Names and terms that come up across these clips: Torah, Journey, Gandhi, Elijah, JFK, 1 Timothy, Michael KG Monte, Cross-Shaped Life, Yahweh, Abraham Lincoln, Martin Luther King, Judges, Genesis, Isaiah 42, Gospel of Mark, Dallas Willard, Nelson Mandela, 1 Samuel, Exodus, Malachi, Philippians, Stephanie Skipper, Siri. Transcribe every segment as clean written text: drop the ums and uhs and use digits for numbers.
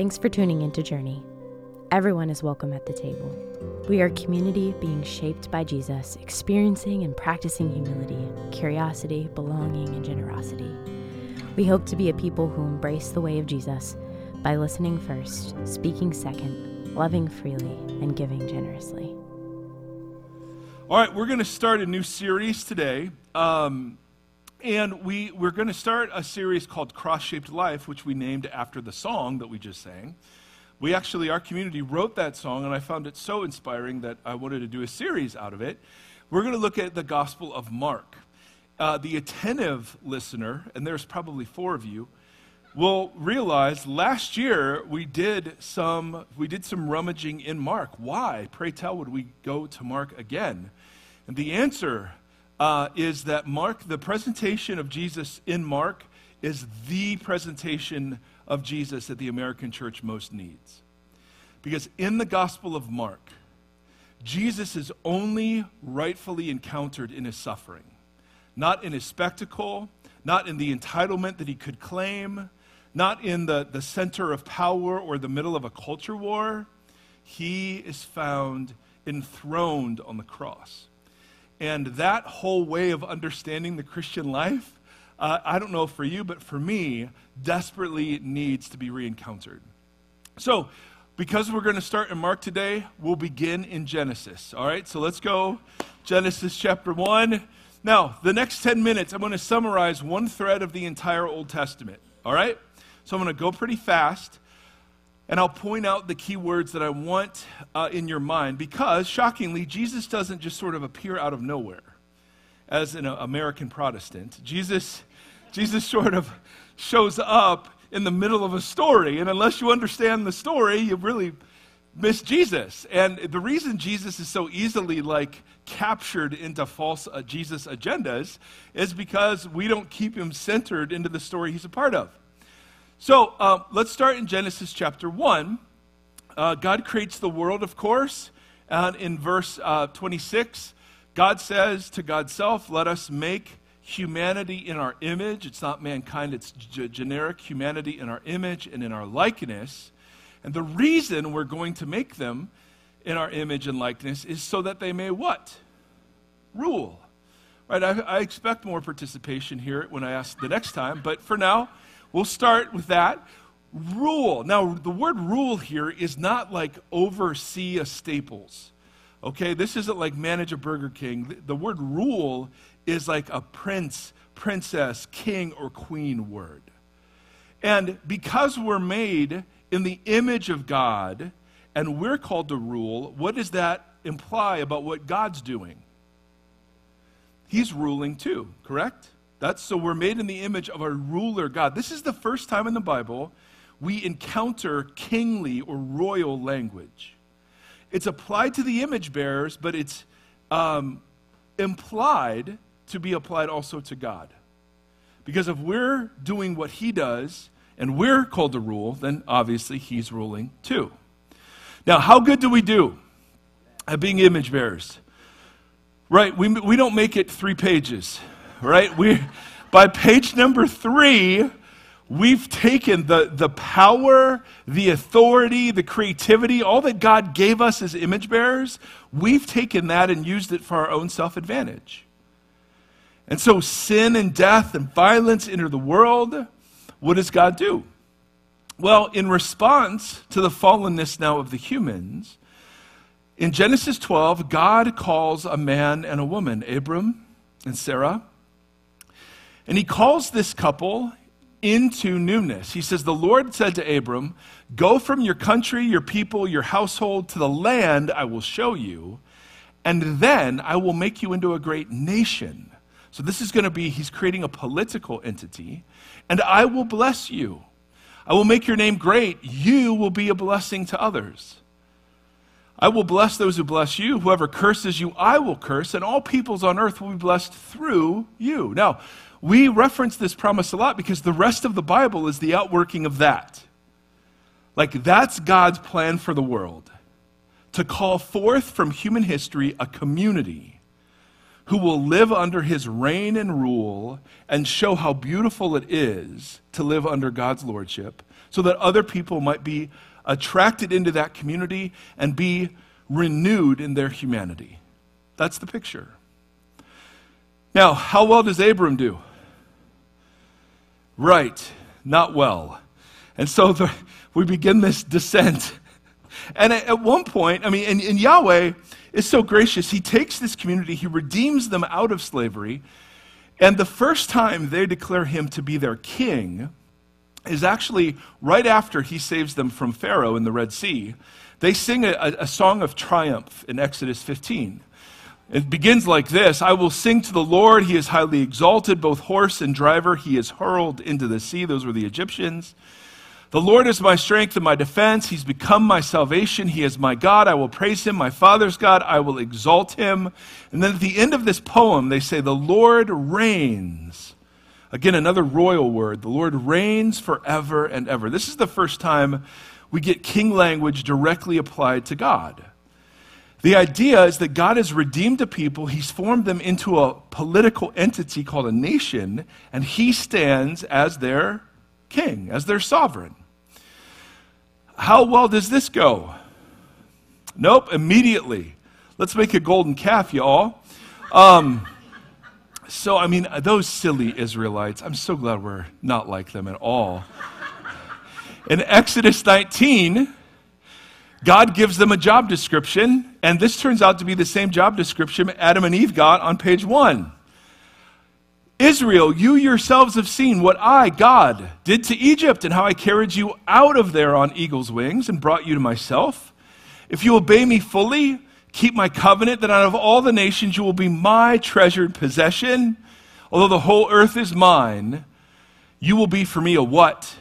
Thanks for tuning into Journey. Everyone is welcome at the table. We are a community being shaped by Jesus, experiencing and practicing humility, curiosity, belonging, and generosity. We hope to be a people who embrace the way of Jesus by listening first, speaking second, loving freely, and giving generously. All right, we're going to start a new series today. And we're going to start a series called Cross-Shaped Life, which we named after the song that we just sang. We actually, our community wrote that song, and I found it so inspiring that I wanted to do a series out of it. We're going to look at the Gospel of Mark. The attentive listener, and there's probably four of you, will realize last year we did some rummaging in Mark. Why, pray tell, would we go to Mark again? And the answer is that Mark, the presentation of Jesus in Mark, is the presentation of Jesus that the American church most needs. Because in the Gospel of Mark, Jesus is only rightfully encountered in his suffering, not in his spectacle, not in the entitlement that he could claim, not in the center of power or the middle of a culture war. He is found enthroned on the cross. And that whole way of understanding the Christian life, I don't know for you, but for me, desperately needs to be re-encountered. So, because we're going to start in Mark today, we'll begin in Genesis. All right, so let's go Genesis chapter 1. Now, the next 10 minutes, I'm going to summarize one thread of the entire Old Testament. All right, so I'm going to go pretty fast. And I'll point out the key words that I want in your mind because, shockingly, Jesus doesn't just sort of appear out of nowhere as an American Protestant. Jesus sort of shows up in the middle of a story, and unless you understand the story, you really miss Jesus. And the reason Jesus is so easily, captured into false Jesus agendas is because we don't keep him centered into the story he's a part of. So let's start in Genesis chapter 1. God creates the world, of course, and in verse 26, God says to God's self, let us make humanity in our image. It's not mankind, it's generic humanity in our image and in our likeness. And the reason we're going to make them in our image and likeness is so that they may what? Rule. Right? I expect more participation here when I ask the next time, but for now, we'll start with that. Rule. Now, the word rule here is not like oversee a Staples. Okay, this isn't like manage a Burger King. The word rule is like a prince, princess, king, or queen word. And because we're made in the image of God and we're called to rule, what does that imply about what God's doing? He's ruling too, correct? So we're made in the image of a ruler God. This is the first time in the Bible we encounter kingly or royal language. It's applied to the image bearers, but it's implied to be applied also to God. Because if we're doing what he does and we're called to rule, then obviously he's ruling too. Now, how good do we do at being image bearers? Right, we don't make it 3 pages. Right? By page number 3, we've taken the power, the authority, the creativity, all that God gave us as image bearers, we've taken that and used it for our own self-advantage. And so sin and death and violence enter the world. What does God do? Well, in response to the fallenness now of the humans, in Genesis 12, God calls a man and a woman, Abram and Sarah, and he calls this couple into newness. He says, the Lord said to Abram, go from your country, your people, your household to the land I will show you, and then I will make you into a great nation. So this is going to be, he's creating a political entity, and I will bless you. I will make your name great. You will be a blessing to others. I will bless those who bless you. Whoever curses you, I will curse, and all peoples on earth will be blessed through you. Now, we reference this promise a lot because the rest of the Bible is the outworking of that. That's God's plan for the world, to call forth from human history a community who will live under his reign and rule and show how beautiful it is to live under God's lordship, so that other people might be attracted into that community and be renewed in their humanity. That's the picture. Now, how well does Abram do? Right, not well. And so we begin this descent. And at one point, and Yahweh is so gracious. He takes this community, he redeems them out of slavery, and the first time they declare him to be their king is actually right after he saves them from Pharaoh in the Red Sea. They sing a song of triumph in Exodus 15. It begins like this: I will sing to the Lord, he is highly exalted, both horse and driver, he is hurled into the sea. Those were the Egyptians. The Lord is my strength and my defense. He's become my salvation. He is my God. I will praise him. My father's God. I will exalt him. And then at the end of this poem, they say, the Lord reigns. Again, another royal word. The Lord reigns forever and ever. This is the first time we get king language directly applied to God. The idea is that God has redeemed a people. He's formed them into a political entity called a nation, and he stands as their king, as their sovereign. How well does this go? Nope, immediately. Let's make a golden calf, y'all. Those silly Israelites, I'm so glad we're not like them at all. In Exodus 19, God gives them a job description, and this turns out to be the same job description Adam and Eve got on page 1. Israel, you yourselves have seen what I, God, did to Egypt and how I carried you out of there on eagle's wings and brought you to myself. If you obey me fully, keep my covenant, then out of all the nations you will be my treasured possession. Although the whole earth is mine, you will be for me a what?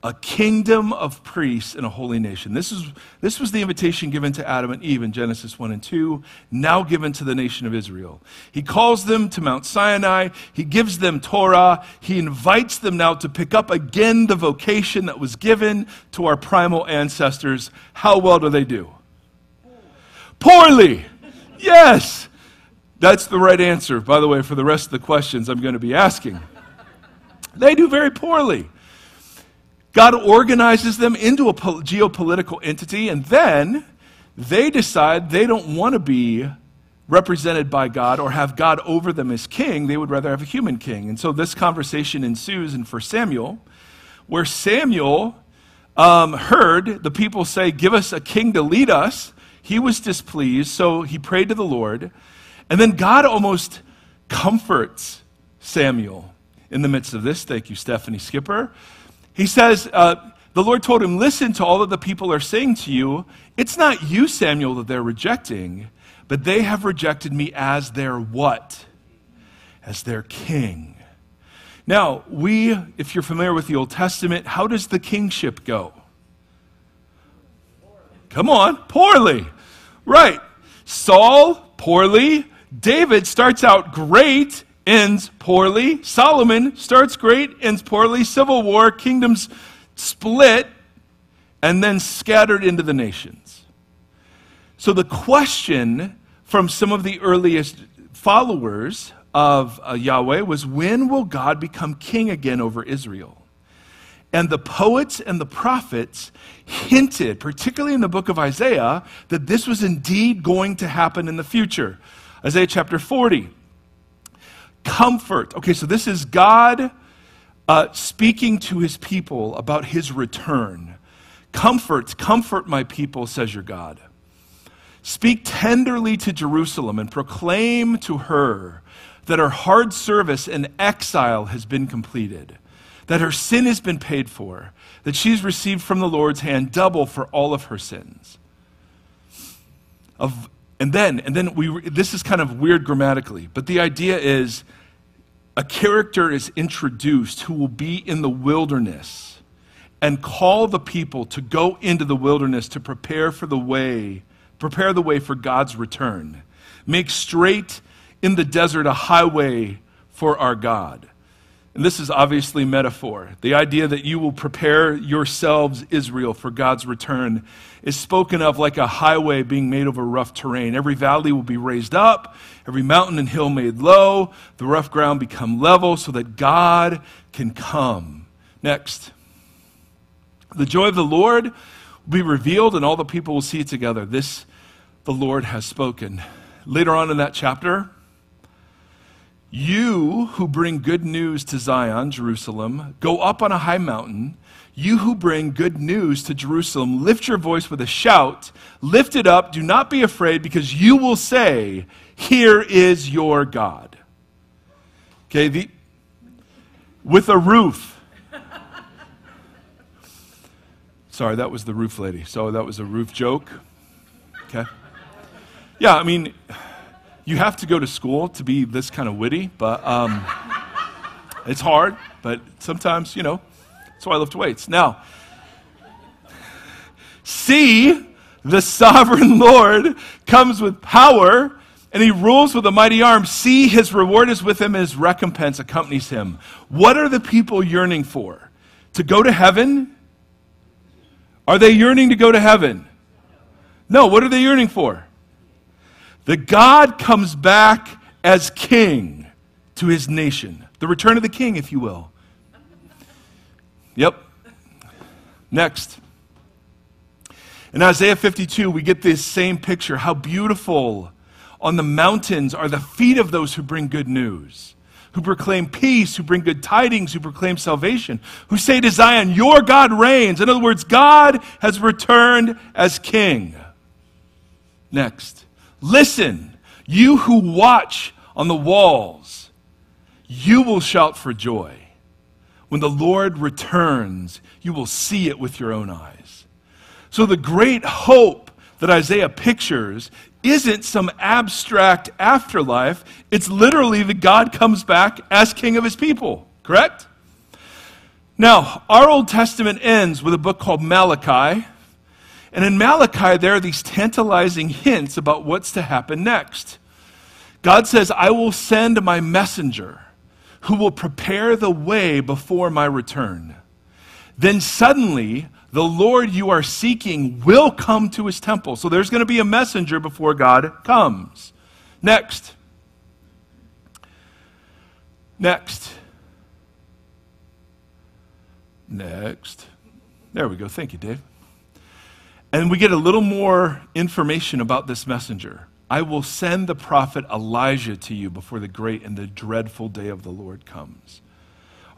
A kingdom of priests and a holy nation. This was the invitation given to Adam and Eve in Genesis 1 and 2, now given to the nation of Israel. He calls them to Mount Sinai. He gives them Torah. He invites them now to pick up again the vocation that was given to our primal ancestors. How well do they do? Poorly. Yes. That's the right answer, by the way, for the rest of the questions I'm going to be asking. They do very poorly. God organizes them into a geopolitical entity, and then they decide they don't want to be represented by God or have God over them as king. They would rather have a human king. And so this conversation ensues in 1 Samuel, where Samuel heard the people say, give us a king to lead us. He was displeased, so he prayed to the Lord. And then God almost comforts Samuel in the midst of this. Thank you, Stephanie Skipper. He says, the Lord told him, listen to all that the people are saying to you. It's not you, Samuel, that they're rejecting, but they have rejected me as their what? As their king. Now, if you're familiar with the Old Testament, how does the kingship go? Come on, poorly. Right. Saul, poorly. David starts out great, ends poorly. Solomon starts great, ends poorly. Civil war, kingdoms split, and then scattered into the nations. So the question from some of the earliest followers of Yahweh was, when will God become king again over Israel? And the poets and the prophets hinted, particularly in the book of Isaiah, that this was indeed going to happen in the future. Isaiah chapter 40. Comfort. Okay, so this is God speaking to his people about his return. Comfort my people, says your God. Speak tenderly to Jerusalem and proclaim to her that her hard service and exile has been completed, that her sin has been paid for, that she's received from the Lord's hand double for all of her sins. This is kind of weird grammatically, but the idea is, a character is introduced who will be in the wilderness and call the people to go into the wilderness to prepare the way for God's return. Make straight in the desert a highway for our God. And this is obviously metaphor. The idea that you will prepare yourselves, Israel, for God's return is spoken of like a highway being made over rough terrain. Every valley will be raised up, every mountain and hill made low, the rough ground become level so that God can come. Next. The joy of the Lord will be revealed and all the people will see it together. This the Lord has spoken. Later on in that chapter, you who bring good news to Zion, Jerusalem, go up on a high mountain. You who bring good news to Jerusalem, lift your voice with a shout. Lift it up. Do not be afraid, because you will say, here is your God. Okay, with a roof. Sorry, that was the roof lady. So that was a roof joke. Okay. Yeah, I mean, you have to go to school to be this kind of witty, but it's hard, but sometimes, you know, that's why I lift weights. Now, see, the sovereign Lord comes with power, and he rules with a mighty arm. See, his reward is with him, his recompense accompanies him. What are the people yearning for? To go to heaven? Are they yearning to go to heaven? No, what are they yearning for? That God comes back as king to his nation. The return of the king, if you will. Yep. Next. In Isaiah 52, we get this same picture. How beautiful on the mountains are the feet of those who bring good news, who proclaim peace, who bring good tidings, who proclaim salvation, who say to Zion, your God reigns. In other words, God has returned as king. Next. Listen, you who watch on the walls, you will shout for joy. When the Lord returns, you will see it with your own eyes. So the great hope that Isaiah pictures isn't some abstract afterlife. It's literally that God comes back as king of his people, correct? Now, our Old Testament ends with a book called Malachi. And in Malachi, there are these tantalizing hints about what's to happen next. God says, I will send my messenger who will prepare the way before my return. Then suddenly, the Lord you are seeking will come to his temple. So there's going to be a messenger before God comes. Next. There we go. Thank you, Dave. And we get a little more information about this messenger. I will send the prophet Elijah to you before the great and the dreadful day of the Lord comes.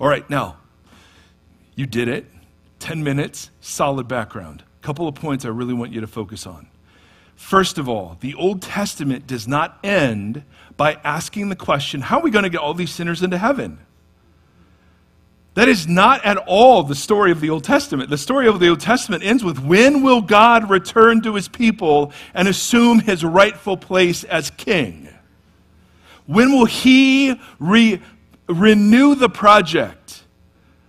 All right, now, you did it. 10 minutes, solid background. A couple of points I really want you to focus on. First of all, the Old Testament does not end by asking the question, how are we going to get all these sinners into heaven? That is not at all the story of the Old Testament. The story of the Old Testament ends with, when will God return to his people and assume his rightful place as king? When will he renew the project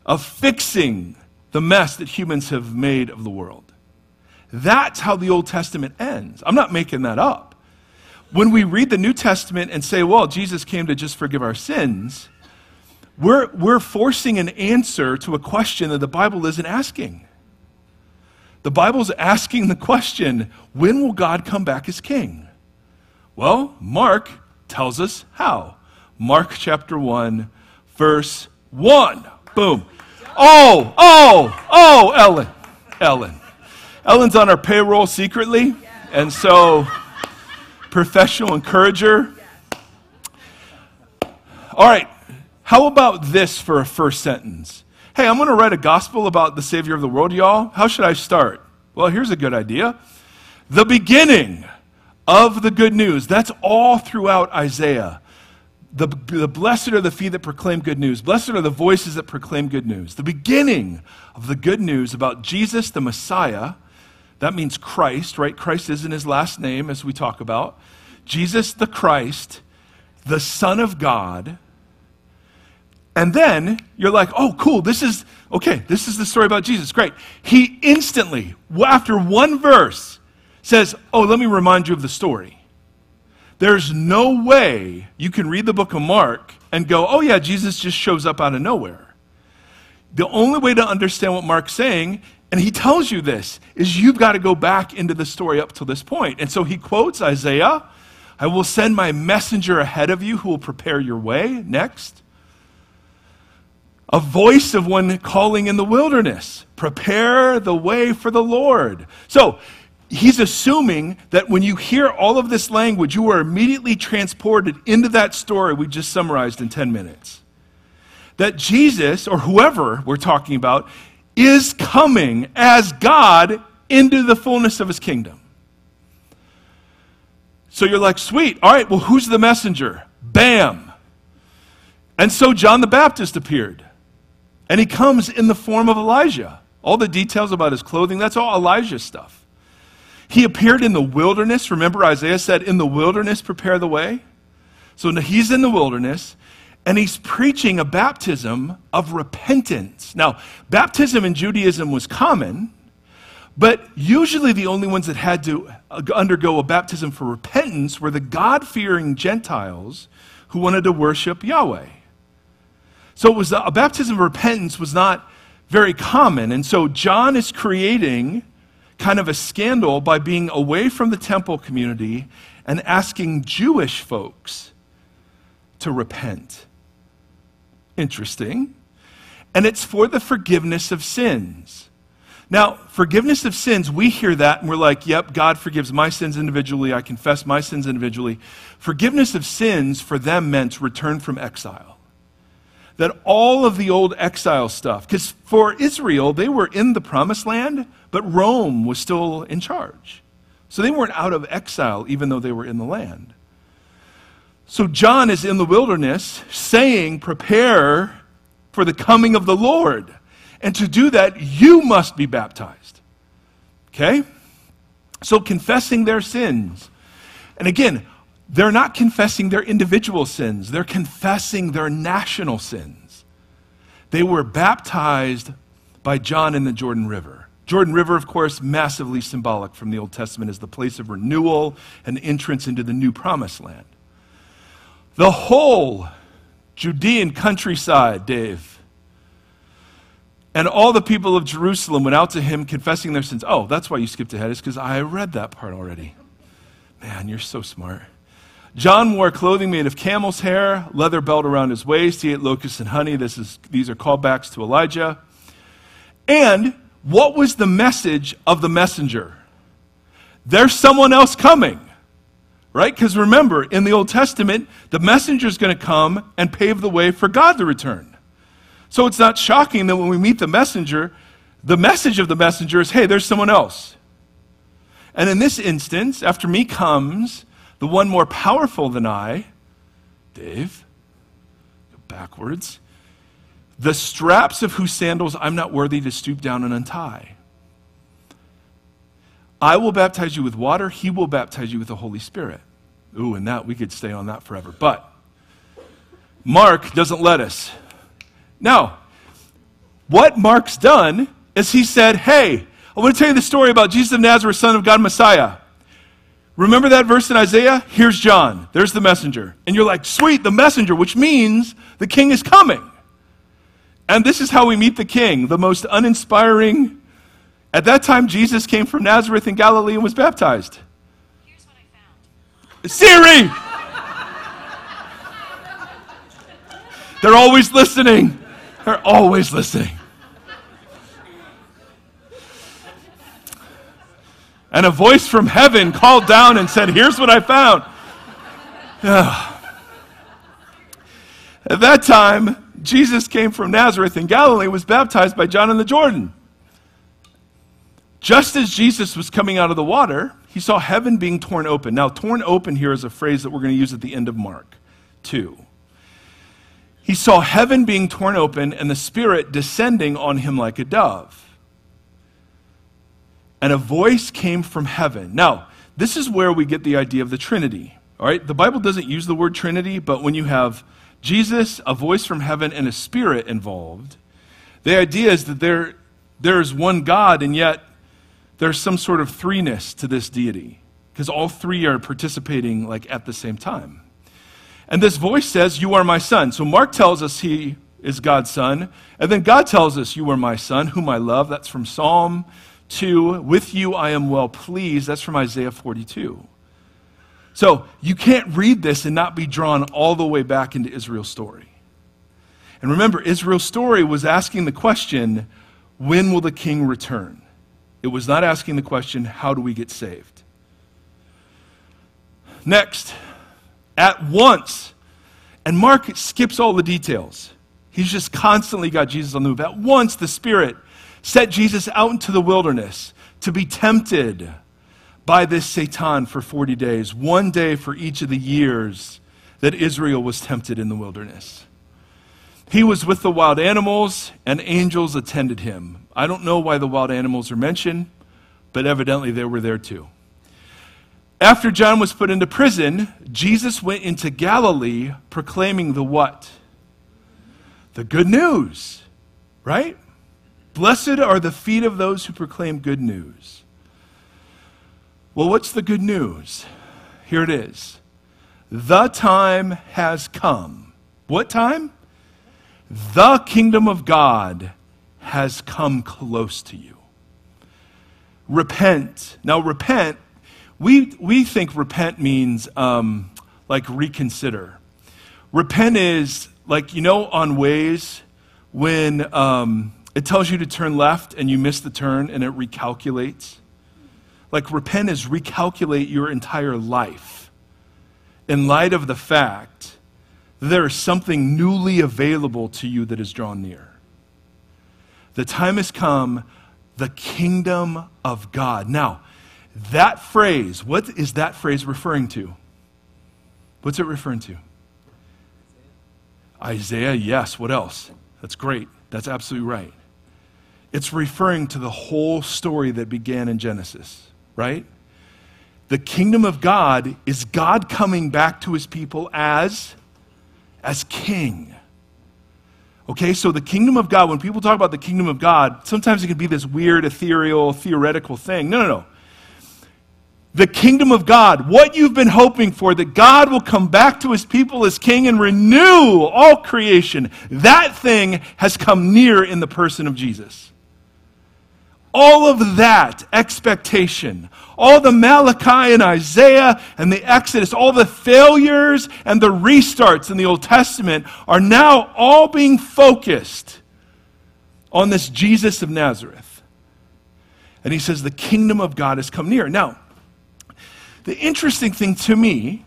of fixing the mess that humans have made of the world? That's how the Old Testament ends. I'm not making that up. When we read the New Testament and say, well, Jesus came to just forgive our sins, We're forcing an answer to a question that the Bible isn't asking. The Bible's asking the question, when will God come back as king? Well, Mark tells us how. Mark chapter 1, verse 1. Boom. Oh, Ellen. Ellen's on our payroll secretly, and so professional encourager. All right. How about this for a first sentence? Hey, I'm going to write a gospel about the Savior of the world, y'all. How should I start? Well, here's a good idea. The beginning of the good news. That's all throughout Isaiah. The blessed are the feet that proclaim good news. Blessed are the voices that proclaim good news. The beginning of the good news about Jesus, the Messiah. That means Christ, right? Christ isn't his last name, as we talk about. Jesus the Christ, the Son of God. And then you're like, oh, cool, this is the story about Jesus, great. He instantly, after one verse, says, oh, let me remind you of the story. There's no way you can read the book of Mark and go, oh yeah, Jesus just shows up out of nowhere. The only way to understand what Mark's saying, and he tells you this, is you've got to go back into the story up to this point. And so he quotes Isaiah, I will send my messenger ahead of you who will prepare your way. Next. A voice of one calling in the wilderness, prepare the way for the Lord. So he's assuming that when you hear all of this language, you are immediately transported into that story we just summarized in 10 minutes. That Jesus, or whoever we're talking about, is coming as God into the fullness of his kingdom. So you're like, sweet, all right, well, who's the messenger? Bam. And so John the Baptist appeared, and he comes in the form of Elijah. All the details about his clothing, that's all Elijah stuff. He appeared in the wilderness. Remember, Isaiah said, in the wilderness, prepare the way. So he's in the wilderness, and he's preaching a baptism of repentance. Now, baptism in Judaism was common, but usually the only ones that had to undergo a baptism for repentance were the God-fearing Gentiles who wanted to worship Yahweh. So it was a baptism of repentance was not very common, and so John is creating kind of a scandal by being away from the temple community and asking Jewish folks to repent. Interesting. And it's for the forgiveness of sins. Now, forgiveness of sins, we hear that and we're like, yep, God forgives my sins individually. I confess my sins individually. Forgiveness of sins for them meant return from exile. That all of the old exile stuff, because for Israel, they were in the promised land, but Rome was still in charge. So they weren't out of exile, even though they were in the land. So John is in the wilderness saying, prepare for the coming of the Lord. And to do that, you must be baptized. Okay? So confessing their sins. And again, they're not confessing their individual sins. They're confessing their national sins. They were baptized by John in the Jordan River. Jordan River, of course, massively symbolic from the Old Testament as the place of renewal and entrance into the new promised land. The whole Judean countryside, Dave, and all the people of Jerusalem went out to him confessing their sins. Oh, that's why you skipped ahead. It's because I read that part already. Man, you're so smart. John wore clothing made of camel's hair, leather belt around his waist. He ate locusts and honey. These are callbacks to Elijah. And what was the message of the messenger? There's someone else coming. Right? Because remember, in the Old Testament, the messenger's going to come and pave the way for God to return. So it's not shocking that when we meet the messenger, the message of the messenger is, hey, there's someone else. And in this instance, after me comes the one more powerful than I, Dave, go backwards, the straps of whose sandals I'm not worthy to stoop down and untie. I will baptize you with water. He will baptize you with the Holy Spirit. Ooh, and that, we could stay on that forever. But Mark doesn't let us. Now, what Mark's done is he said, hey, I want to tell you the story about Jesus of Nazareth, Son of God, Messiah. Remember that verse in Isaiah? Here's John. There's the messenger. And you're like, sweet, the messenger, which means the king is coming. And this is how we meet the king, the most uninspiring. At that time, Jesus came from Nazareth in Galilee and was baptized. Here's what I found. Siri! They're always listening. They're always listening. And a voice from heaven called down and said, here's what I found. At that time, Jesus came from Nazareth in Galilee and was baptized by John in the Jordan. Just as Jesus was coming out of the water, he saw heaven being torn open. Now, torn open here is a phrase that we're going to use at the end of Mark 2. He saw heaven being torn open and the Spirit descending on him like a dove. And a voice came from heaven. Now, this is where we get the idea of the Trinity. All right? The Bible doesn't use the word Trinity, but when you have Jesus, a voice from heaven, and a Spirit involved, the idea is that there is one God, and yet there's some sort of threeness to this deity because all three are participating like at the same time. And this voice says, you are my son. So Mark tells us he is God's son. And then God tells us, you are my son, whom I love. That's from Psalm 2. With you I am well pleased. That's from Isaiah 42. So you can't read this and not be drawn all the way back into Israel's story. And remember, Israel's story was asking the question, when will the king return? It was not asking the question, how do we get saved? Next, at once. And Mark skips all the details. He's just constantly got Jesus on the move. At once, the Spirit sent Jesus out into the wilderness to be tempted by this Satan for 40 days, one day for each of the years that Israel was tempted in the wilderness. He was with the wild animals, and angels attended him. I don't know why the wild animals are mentioned, but evidently they were there too. After John was put into prison, Jesus went into Galilee proclaiming the what? The good news, right? Blessed are the feet of those who proclaim good news. Well, what's the good news? Here it is. The time has come. What time? The kingdom of God has come close to you. Repent. Now, repent, we think repent means like reconsider. Repent is like, you know, on ways when it tells you to turn left and you miss the turn and it recalculates. Like, repent is recalculate your entire life in light of the fact there is something newly available to you that is drawn near. The time has come, the kingdom of God. Now, that phrase, what is that phrase referring to? What's it referring to? Isaiah, yes. What else? That's great. That's absolutely right. It's referring to the whole story that began in Genesis, right? The kingdom of God is God coming back to his people as king. Okay, so the kingdom of God, when people talk about the kingdom of God, sometimes it can be this weird, ethereal, theoretical thing. No. The kingdom of God, what you've been hoping for, that God will come back to his people as king and renew all creation, that thing has come near in the person of Jesus. All of that expectation, all the Malachi and Isaiah and the Exodus, all the failures and the restarts in the Old Testament are now all being focused on this Jesus of Nazareth. And he says, the kingdom of God has come near. Now, the interesting thing to me,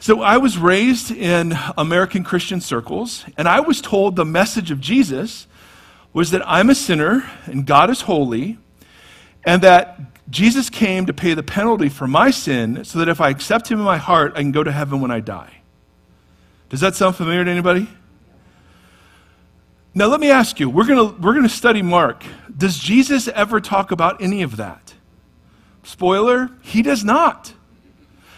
so I was raised in American Christian circles, and I was told the message of Jesus was that I'm a sinner and God is holy, and that Jesus came to pay the penalty for my sin so that if I accept him in my heart, I can go to heaven when I die. Does that sound familiar to anybody? Now let me ask you, we're going to study Mark. Does Jesus ever talk about any of that? Spoiler, he does not.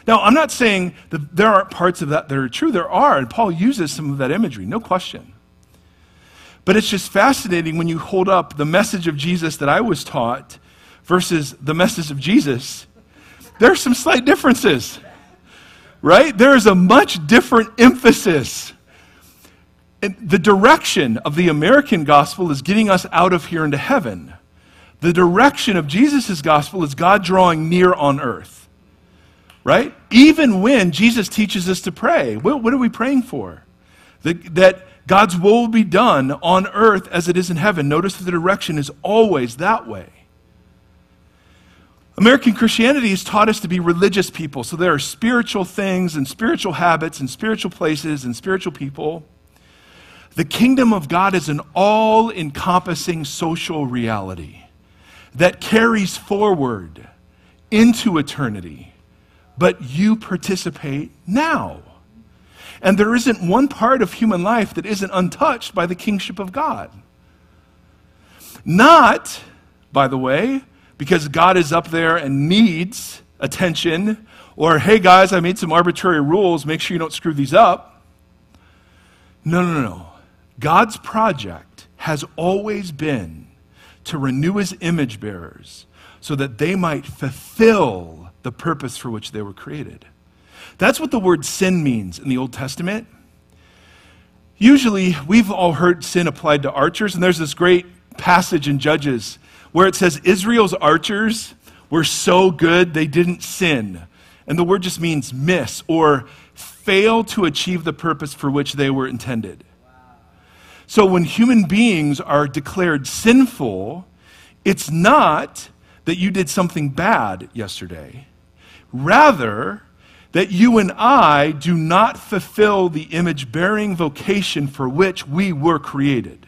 Now, I'm not saying that there aren't parts of that that are true. There are, and Paul uses some of that imagery, no question. But it's just fascinating when you hold up the message of Jesus that I was taught versus the message of Jesus. There are some slight differences, right? There is a much different emphasis. And the direction of the American gospel is getting us out of here into heaven. The direction of Jesus' gospel is God drawing near on earth, right? Even when Jesus teaches us to pray, what are we praying for? That God's will be done on earth as it is in heaven. Notice that the direction is always that way. American Christianity has taught us to be religious people, so there are spiritual things and spiritual habits and spiritual places and spiritual people. The kingdom of God is an all-encompassing social reality that carries forward into eternity, but you participate now. And there isn't one part of human life that isn't untouched by the kingship of God. Not, by the way, because God is up there and needs attention, or, hey guys, I made some arbitrary rules, make sure you don't screw these up. No. God's project has always been to renew his image bearers so that they might fulfill the purpose for which they were created. That's what the word sin means in the Old Testament. Usually, we've all heard sin applied to archers, and there's this great passage in Judges where it says Israel's archers were so good they didn't sin. And the word just means miss or fail to achieve the purpose for which they were intended. So when human beings are declared sinful, it's not that you did something bad yesterday. Rather, that you and I do not fulfill the image-bearing vocation for which we were created.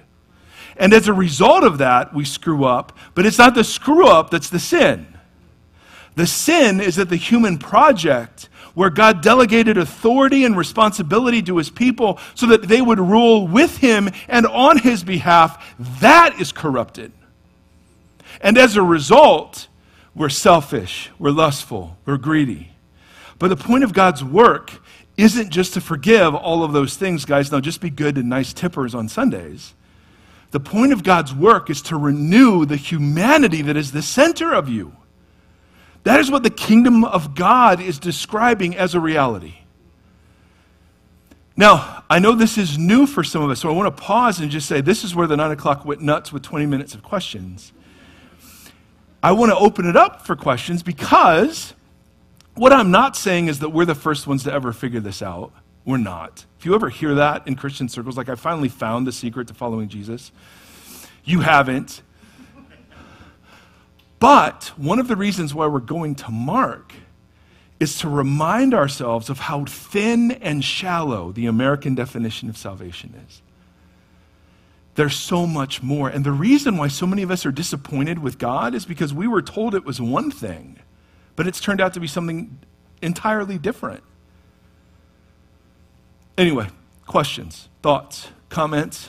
And as a result of that, we screw up, but it's not the screw-up that's the sin. The sin is that the human project where God delegated authority and responsibility to his people so that they would rule with him and on his behalf, that is corrupted. And as a result, we're selfish, we're lustful, we're greedy. But the point of God's work isn't just to forgive all of those things, guys. Now, just be good and nice tippers on Sundays. The point of God's work is to renew the humanity that is the center of you. That is what the kingdom of God is describing as a reality. Now, I know this is new for some of us, so I want to pause and just say this is where the 9 o'clock went nuts with 20 minutes of questions. I want to open it up for questions because what I'm not saying is that we're the first ones to ever figure this out. We're not. If you ever hear that in Christian circles, like I finally found the secret to following Jesus, you haven't. But one of the reasons why we're going to Mark is to remind ourselves of how thin and shallow the American definition of salvation is. There's so much more. And the reason why so many of us are disappointed with God is because we were told it was one thing, but it's turned out to be something entirely different. Anyway, questions, thoughts, comments?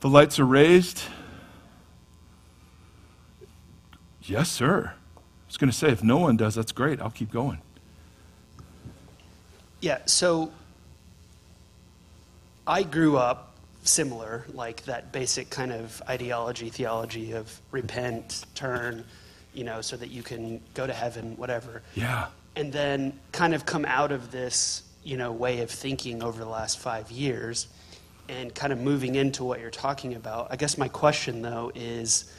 The lights are raised. Yes, sir. I was going to say, if no one does, that's great. I'll keep going. Yeah, so I grew up similar, like that basic kind of ideology, theology of repent, turn, so that you can go to heaven, whatever. Yeah. And then kind of come out of this, way of thinking over the last 5 years and kind of moving into what you're talking about. I guess my question, though, is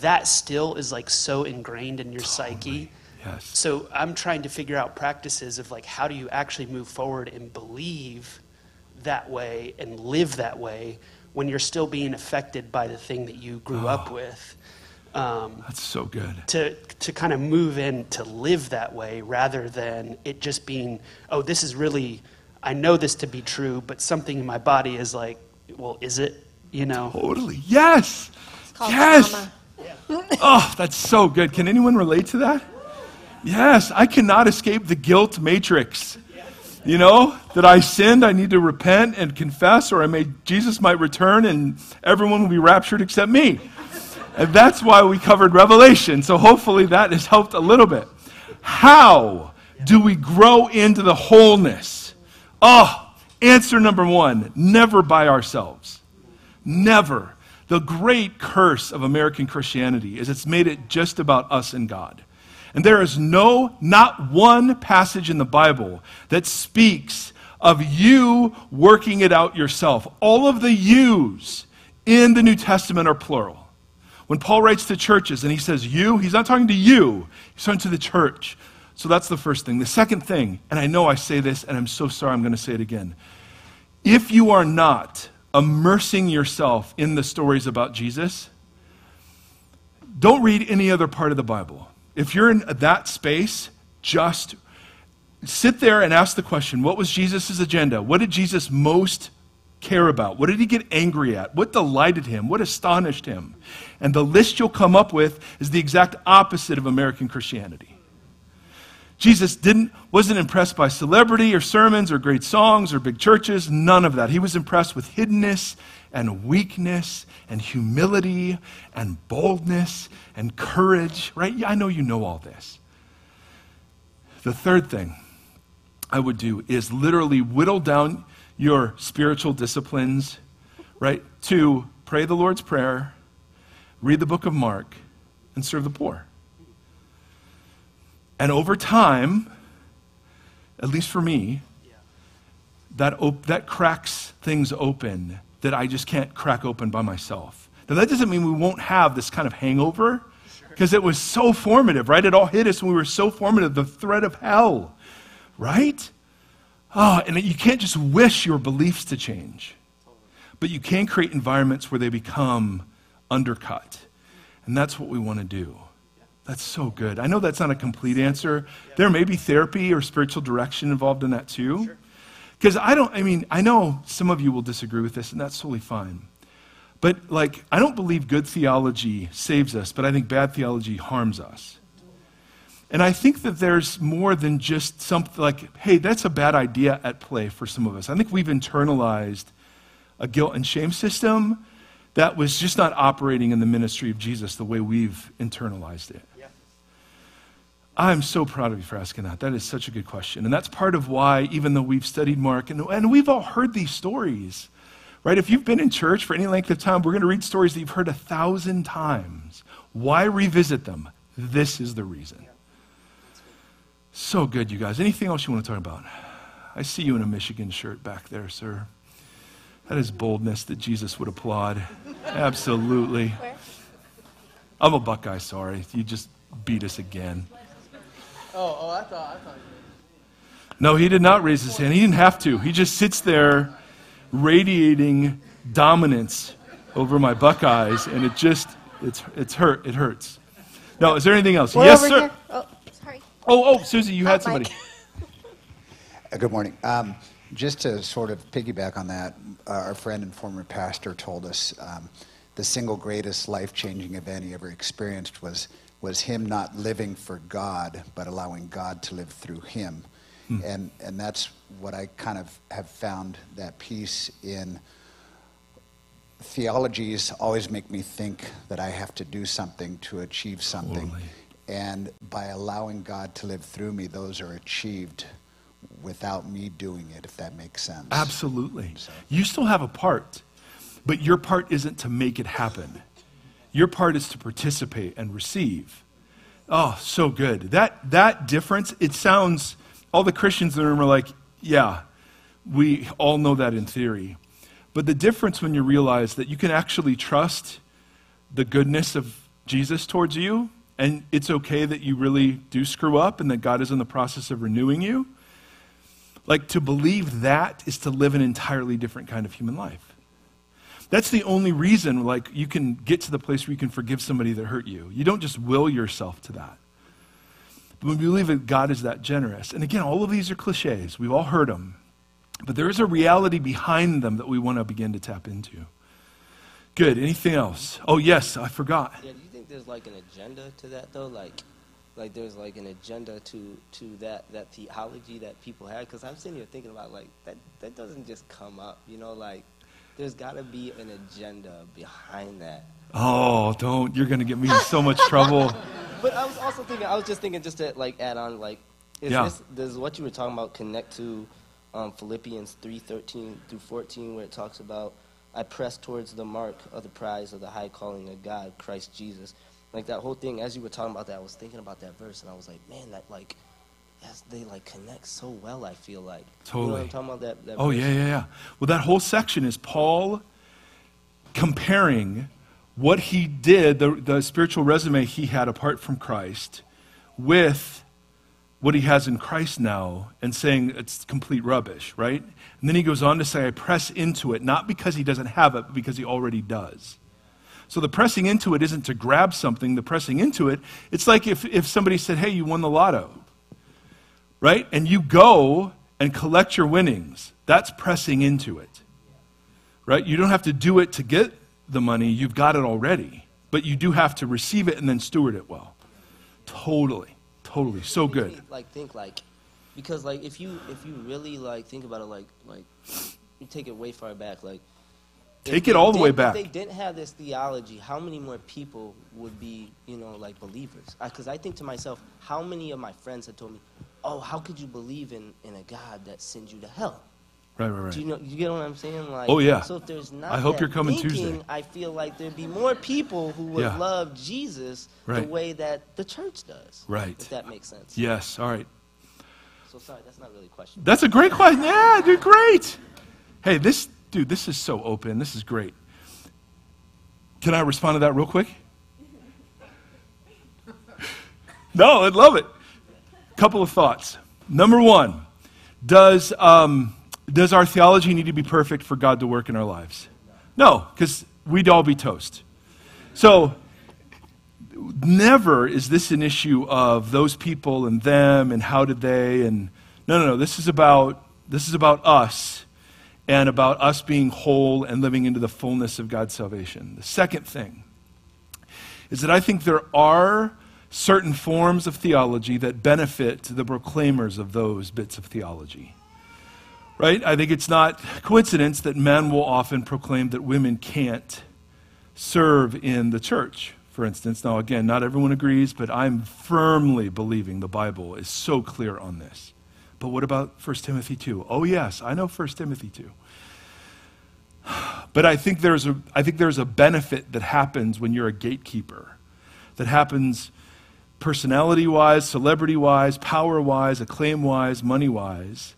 that still is like so ingrained in your psyche. Yes. So I'm trying to figure out practices of like, how do you actually move forward and believe that way and live that way when you're still being affected by the thing that you grew up with? That's so good. To kind of move in to live that way rather than it just being, oh, this is really, I know this to be true, but something in my body is like, well, is it? Totally. Yes. It's called trauma. Yeah. Oh, that's so good. Can anyone relate to that? Yes. I cannot escape the guilt matrix. That I sinned, I need to repent and confess, or Jesus might return and everyone will be raptured except me. And that's why we covered Revelation. So hopefully that has helped a little bit. How do we grow into the wholeness? Oh, answer number one, never by ourselves. Never. The great curse of American Christianity is it's made it just about us and God. And there is not one passage in the Bible that speaks of you working it out yourself. All of the yous in the New Testament are plural. When Paul writes to churches and he says you, he's not talking to you, he's talking to the church. So that's the first thing. The second thing, and I know I say this and I'm so sorry I'm going to say it again. If you are not immersing yourself in the stories about Jesus, don't read any other part of the Bible. If you're in that space, just sit there and ask the question, what was Jesus' agenda? What did Jesus most care about? What did he get angry at? What delighted him? What astonished him? And the list you'll come up with is the exact opposite of American Christianity. Jesus wasn't impressed by celebrity or sermons or great songs or big churches, none of that. He was impressed with hiddenness and weakness and humility and boldness and courage, right? I know you know all this. The third thing I would do is literally whittle down your spiritual disciplines, right? To pray the Lord's Prayer, read the book of Mark, and serve the poor. And over time, at least for me, that cracks things open that I just can't crack open by myself. Now, that doesn't mean we won't have this kind of hangover, because it was so formative, right? It all hit us when we were so formative, the threat of hell, right? Oh, and you can't just wish your beliefs to change, but you can create environments where they become undercut, and that's what we want to do. That's so good. I know that's not a complete answer. There may be therapy or spiritual direction involved in that too, because I know some of you will disagree with this, and that's totally fine. But I don't believe good theology saves us, but I think bad theology harms us. And I think that there's more than just something like, hey, that's a bad idea at play for some of us. I think we've internalized a guilt and shame system that was just not operating in the ministry of Jesus the way we've internalized it. Yeah. I'm so proud of you for asking that. That is such a good question. And that's part of why, even though we've studied Mark, and we've all heard these stories, right? If you've been in church for any length of time, we're going to read stories that you've heard 1,000 times. Why revisit them? This is the reason. So good, you guys. Anything else you want to talk about? I see you in a Michigan shirt back there, sir. That is boldness that Jesus would applaud. Absolutely. Where? I'm a Buckeye, sorry. You just beat us again. Oh, I thought you did. No, he did not raise his hand. He didn't have to. He just sits there radiating dominance over my Buckeyes, and it hurts. Now, is there anything else? We're yes, sir. Here. Oh, sorry. Oh, Susie, you had somebody. Good morning. Just to sort of piggyback on that, our friend and former pastor told us the single greatest life-changing event he ever experienced was him not living for God, but allowing God to live through him. And that's what I kind of have found that peace in. Theologies always make me think that I have to do something to achieve something. Totally. And by allowing God to live through me, those are achieved without me doing it, if that makes sense. Absolutely. So. You still have a part, but your part isn't to make it happen. Your part is to participate and receive. Oh, so good. That difference, it sounds, all the Christians in the room are like, yeah, we all know that in theory. But the difference when you realize that you can actually trust the goodness of Jesus towards you, and it's okay that you really do screw up and that God is in the process of renewing you. To believe that is to live an entirely different kind of human life. That's the only reason, you can get to the place where you can forgive somebody that hurt you. You don't just will yourself to that. But when we believe that God is that generous, and again, all of these are cliches. We've all heard them. But there is a reality behind them that we want to begin to tap into. Good. Anything else? Oh, yes, I forgot. Yeah, do you think there's, an agenda to that, though? There's an agenda to that theology that people had, because I'm sitting here thinking about that doesn't just come up, there's got to be an agenda behind that. Oh, don't, you're gonna get me in so much trouble. But I was also thinking, just to add on, does what you were talking about connect to Philippians 3:13-14, where it talks about I press towards the mark of the prize of the high calling of God, Christ Jesus. That whole thing, as you were talking about that, I was thinking about that verse, and I was like, man, that, they, connect so well, I feel like. Totally. You know what I'm talking about, that verse? Oh, yeah. Well, that whole section is Paul comparing what he did, the spiritual resume he had apart from Christ, with what he has in Christ now, and saying it's complete rubbish, right? And then he goes on to say, I press into it, not because he doesn't have it, but because he already does. So the pressing into it isn't to grab something. The pressing into it, it's like if somebody said, hey, you won the lotto, right? And you go and collect your winnings. That's pressing into it, right? You don't have to do it to get the money. You've got it already. But you do have to receive it and then steward it well. Totally. So good. Because if you really think about it, you take it way far back, take it all the way back. If they didn't have this theology, how many more people would be, believers? Because I think to myself, how many of my friends had told me, oh, how could you believe in a God that sends you to hell? Right. Do you know? You get what I'm saying? Like, oh yeah. So if there's not, I hope you're coming Tuesday. I feel like there'd be more people who would love Jesus the way that the church does. Right. If that makes sense. Yes. All right. So sorry, that's not really a question. That's a great question. Yeah, dude, great. Hey, this is so open. This is great. Can I respond to that real quick? No, I'd love it. Couple of thoughts. Number one, does our theology need to be perfect for God to work in our lives? No, because we'd all be toast. So never is this an issue of those people and them and how did they, and no. This is about us and about us being whole and living into the fullness of God's salvation. The second thing is that I think there are certain forms of theology that benefit the proclaimers of those bits of theology. Right? I think it's not coincidence that men will often proclaim that women can't serve in the church, for instance. Now, again, not everyone agrees, but I'm firmly believing the Bible is so clear on this. But what about 1 Timothy 2? Oh, yes, I know 1 Timothy 2. But I think there's a benefit that happens when you're a gatekeeper, that happens personality-wise, celebrity-wise, power-wise, acclaim-wise, money-wise.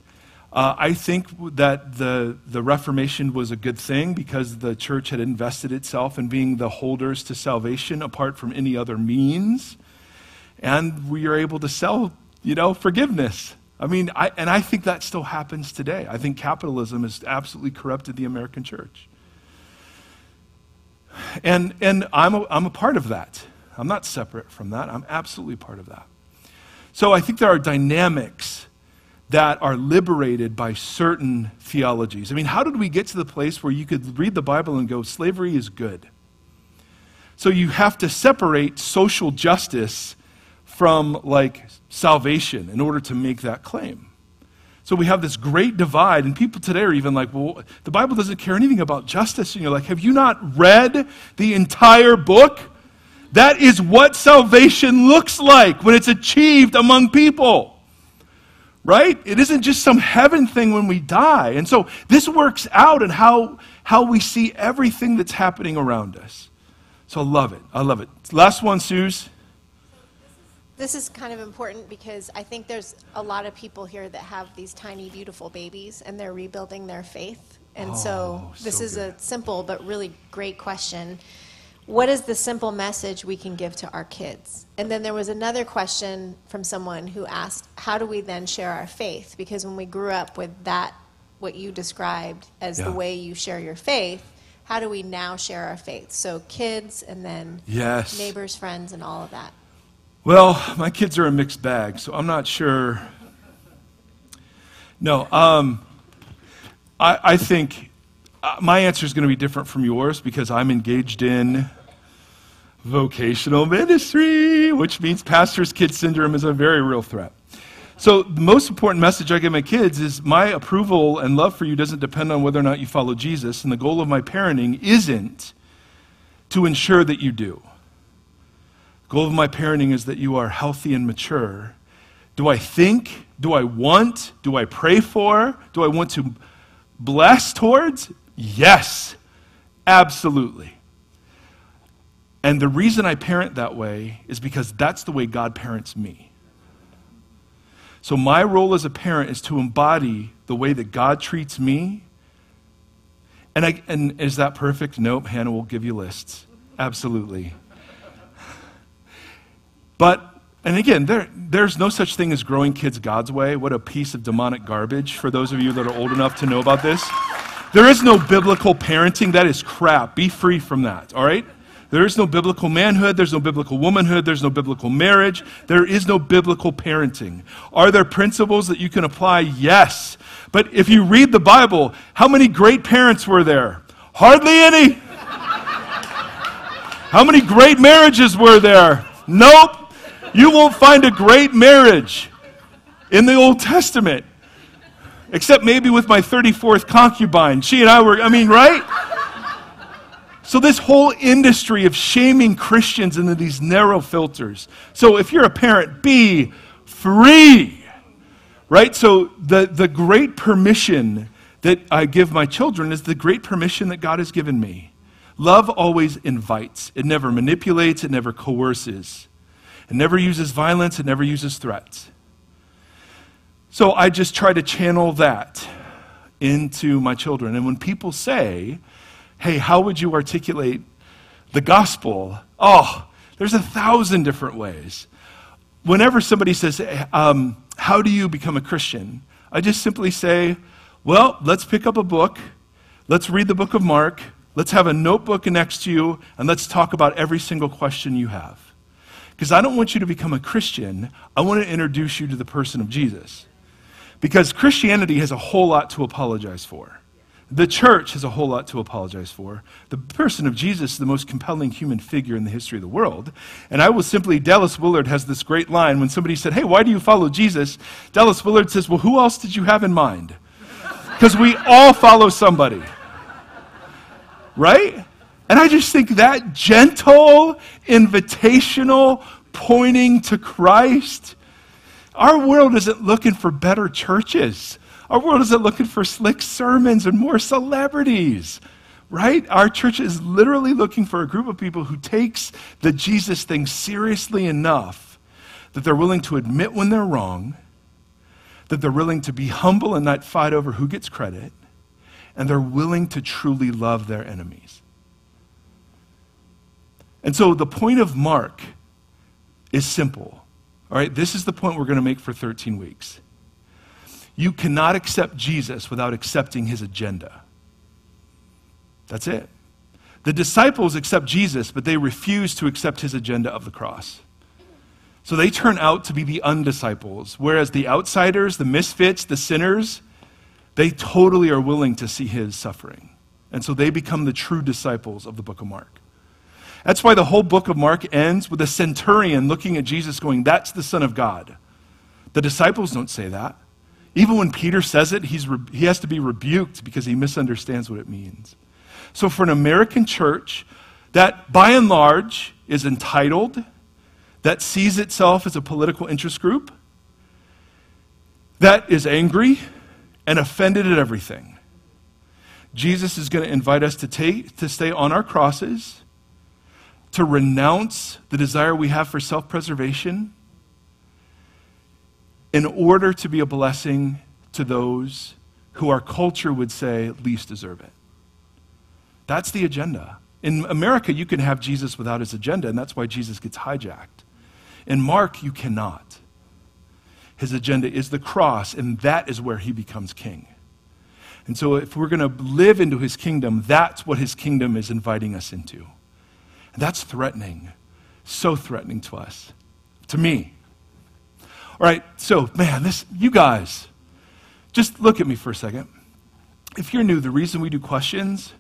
I think that the Reformation was a good thing because the church had invested itself in being the holders to salvation apart from any other means. And we are able to sell, forgiveness. I mean, I think that still happens today. I think capitalism has absolutely corrupted the American church. And I'm a part of that. I'm not separate from that. I'm absolutely part of that. So I think there are dynamics that are liberated by certain theologies. I mean, how did we get to the place where you could read the Bible and go, slavery is good? So you have to separate social justice from, salvation in order to make that claim. So we have this great divide, and people today are even like, well, the Bible doesn't care anything about justice. And you're like, have you not read the entire book? That is what salvation looks like when it's achieved among people, right? It isn't just some heaven thing when we die. And so this works out in how we see everything that's happening around us. So I love it. Last one, Suze. This is kind of important because I think there's a lot of people here that have these tiny, beautiful babies, and they're rebuilding their faith. And so this is a simple but really great question. What is the simple message we can give to our kids? And then there was another question from someone who asked, how do we then share our faith? Because when we grew up with that, what you described as the way you share your faith, how do we now share our faith? So kids and then neighbors, friends, and all of that. Well, my kids are a mixed bag, so I'm not sure. No, I think... my answer is going to be different from yours because I'm engaged in vocational ministry, which means pastor's kid syndrome is a very real threat. So the most important message I give my kids is my approval and love for you doesn't depend on whether or not you follow Jesus, and the goal of my parenting isn't to ensure that you do. The goal of my parenting is that you are healthy and mature. Do I think? Do I want? Do I pray for? Do I want to bless towards? Yes, absolutely. And the reason I parent that way is because that's the way God parents me. So my role as a parent is to embody the way that God treats me. And is that perfect? Nope, Hannah will give you lists. Absolutely. And again, there's no such thing as growing kids God's way. What a piece of demonic garbage for those of you that are old enough to know about this. There is no biblical parenting. That is crap. Be free from that, all right? There is no biblical manhood. There's no biblical womanhood. There's no biblical marriage. There is no biblical parenting. Are there principles that you can apply? Yes. But if you read the Bible, how many great parents were there? Hardly any. How many great marriages were there? Nope. You won't find a great marriage in the Old Testament, except maybe with my 34th concubine. She and I were, right? So this whole industry of shaming Christians into these narrow filters. So if you're a parent, be free, right? So the great permission that I give my children is the great permission that God has given me. Love always invites. It never manipulates. It never coerces. It never uses violence. It never uses threats. So I just try to channel that into my children. And when people say, hey, how would you articulate the gospel? Oh, there's 1,000 different ways. Whenever somebody says, how do you become a Christian? I just simply say, well, let's pick up a book. Let's read the book of Mark. Let's have a notebook next to you, and let's talk about every single question you have. Because I don't want you to become a Christian. I want to introduce you to the person of Jesus. Because Christianity has a whole lot to apologize for. The church has a whole lot to apologize for. The person of Jesus is the most compelling human figure in the history of the world. And I will simply, Dallas Willard has this great line when somebody said, hey, why do you follow Jesus? Dallas Willard says, well, who else did you have in mind? Because we all follow somebody. Right? And I just think that gentle, invitational, pointing to Christ. Our world isn't looking for better churches. Our world isn't looking for slick sermons and more celebrities, right? Our church is literally looking for a group of people who takes the Jesus thing seriously enough that they're willing to admit when they're wrong, that they're willing to be humble and not fight over who gets credit, and they're willing to truly love their enemies. And so the point of Mark is simple, all right? This is the point we're going to make for 13 weeks. You cannot accept Jesus without accepting his agenda. That's it. The disciples accept Jesus, but they refuse to accept his agenda of the cross. So they turn out to be the undisciples, whereas the outsiders, the misfits, the sinners, they totally are willing to see his suffering. And so they become the true disciples of the book of Mark. That's why the whole book of Mark ends with a centurion looking at Jesus going, that's the Son of God. The disciples don't say that. Even when Peter says it, he has to be rebuked because he misunderstands what it means. So for an American church that, by and large, is entitled, that sees itself as a political interest group, that is angry and offended at everything, Jesus is going to invite us to stay on our crosses, to renounce the desire we have for self-preservation, in order to be a blessing to those who our culture would say least deserve it. That's the agenda. In America, you can have Jesus without his agenda, and that's why Jesus gets hijacked. In Mark, you cannot. His agenda is the cross, and that is where he becomes king. And so if we're going to live into his kingdom, that's what his kingdom is inviting us into. And that's threatening, so threatening to us, to me. All right, so, man, you guys, just look at me for a second. If you're new, the reason we do questions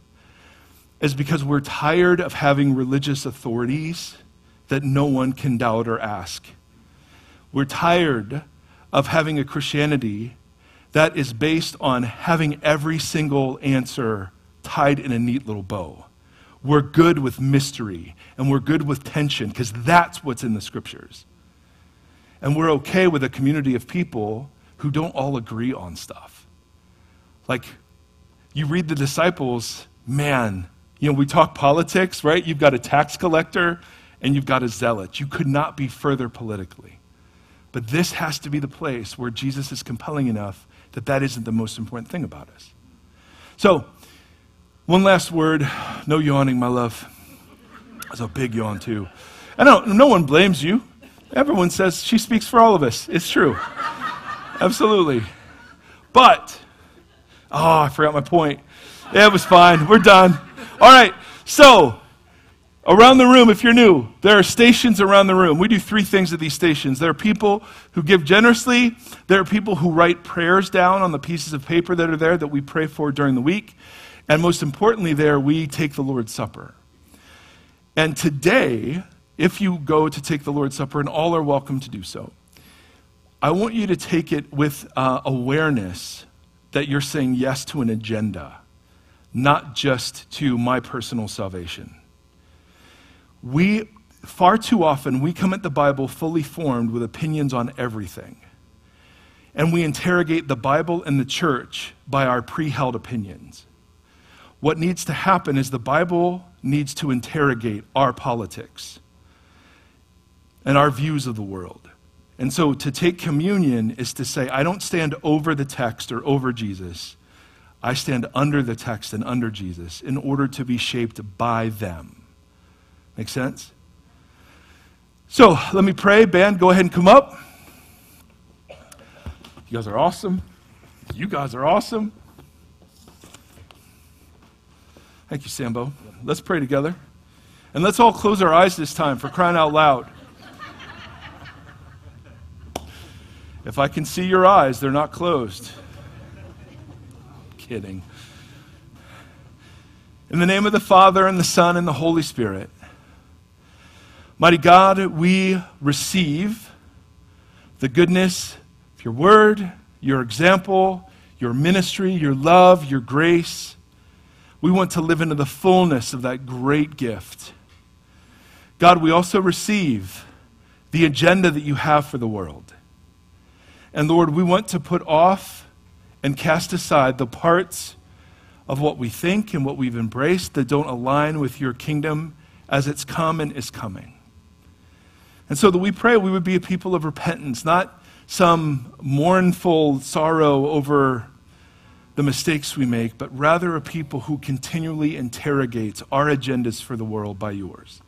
is because we're tired of having religious authorities that no one can doubt or ask. We're tired of having a Christianity that is based on having every single answer tied in a neat little bow. We're good with mystery, and we're good with tension, because that's what's in the scriptures. And we're okay with a community of people who don't all agree on stuff. Like, you read the disciples, man, we talk politics, right? You've got a tax collector and you've got a zealot. You could not be further politically. But this has to be the place where Jesus is compelling enough that that isn't the most important thing about us. So, one last word. No yawning, my love. That's a big yawn, too. No one blames you. Everyone says she speaks for all of us. It's true. Absolutely. But, I forgot my point. Yeah, it was fine. We're done. All right. So, around the room, if you're new, there are stations around the room. We do 3 things at these stations. There are people who give generously. There are people who write prayers down on the pieces of paper that are there that we pray for during the week. And most importantly there, we take the Lord's Supper. And today, if you go to take the Lord's Supper, and all are welcome to do so, I want you to take it with awareness that you're saying yes to an agenda, not just to my personal salvation. We, far too often, we come at the Bible fully formed with opinions on everything. and we interrogate the Bible and the church by our pre-held opinions. What needs to happen is the Bible needs to interrogate our politics and our views of the world. And so to take communion is to say, I don't stand over the text or over Jesus. I stand under the text and under Jesus in order to be shaped by them. Make sense? So let me pray. Band, go ahead and come up. You guys are awesome. You guys are awesome. Thank you, Sambo. Let's pray together. And let's all close our eyes this time, for crying out loud. If I can see your eyes, they're not closed. Kidding. In the name of the Father, and the Son, and the Holy Spirit, mighty God, we receive the goodness of your word, your example, your ministry, your love, your grace. We want to live into the fullness of that great gift. God, we also receive the agenda that you have for the world. And Lord, we want to put off and cast aside the parts of what we think and what we've embraced that don't align with your kingdom as it's come and is coming. And so that we pray we would be a people of repentance, not some mournful sorrow over the mistakes we make, but rather a people who continually interrogates our agendas for the world by yours.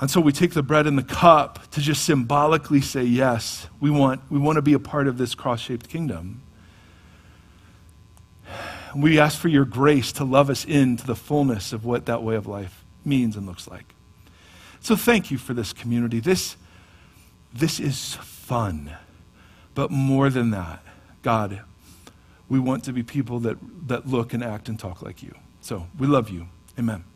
And so we take the bread and the cup to just symbolically say, yes, we want to be a part of this cross-shaped kingdom. We ask for your grace to love us into the fullness of what that way of life means and looks like. So thank you for this community. This is fun. But more than that, God, we want to be people that look and act and talk like you. So we love you. Amen.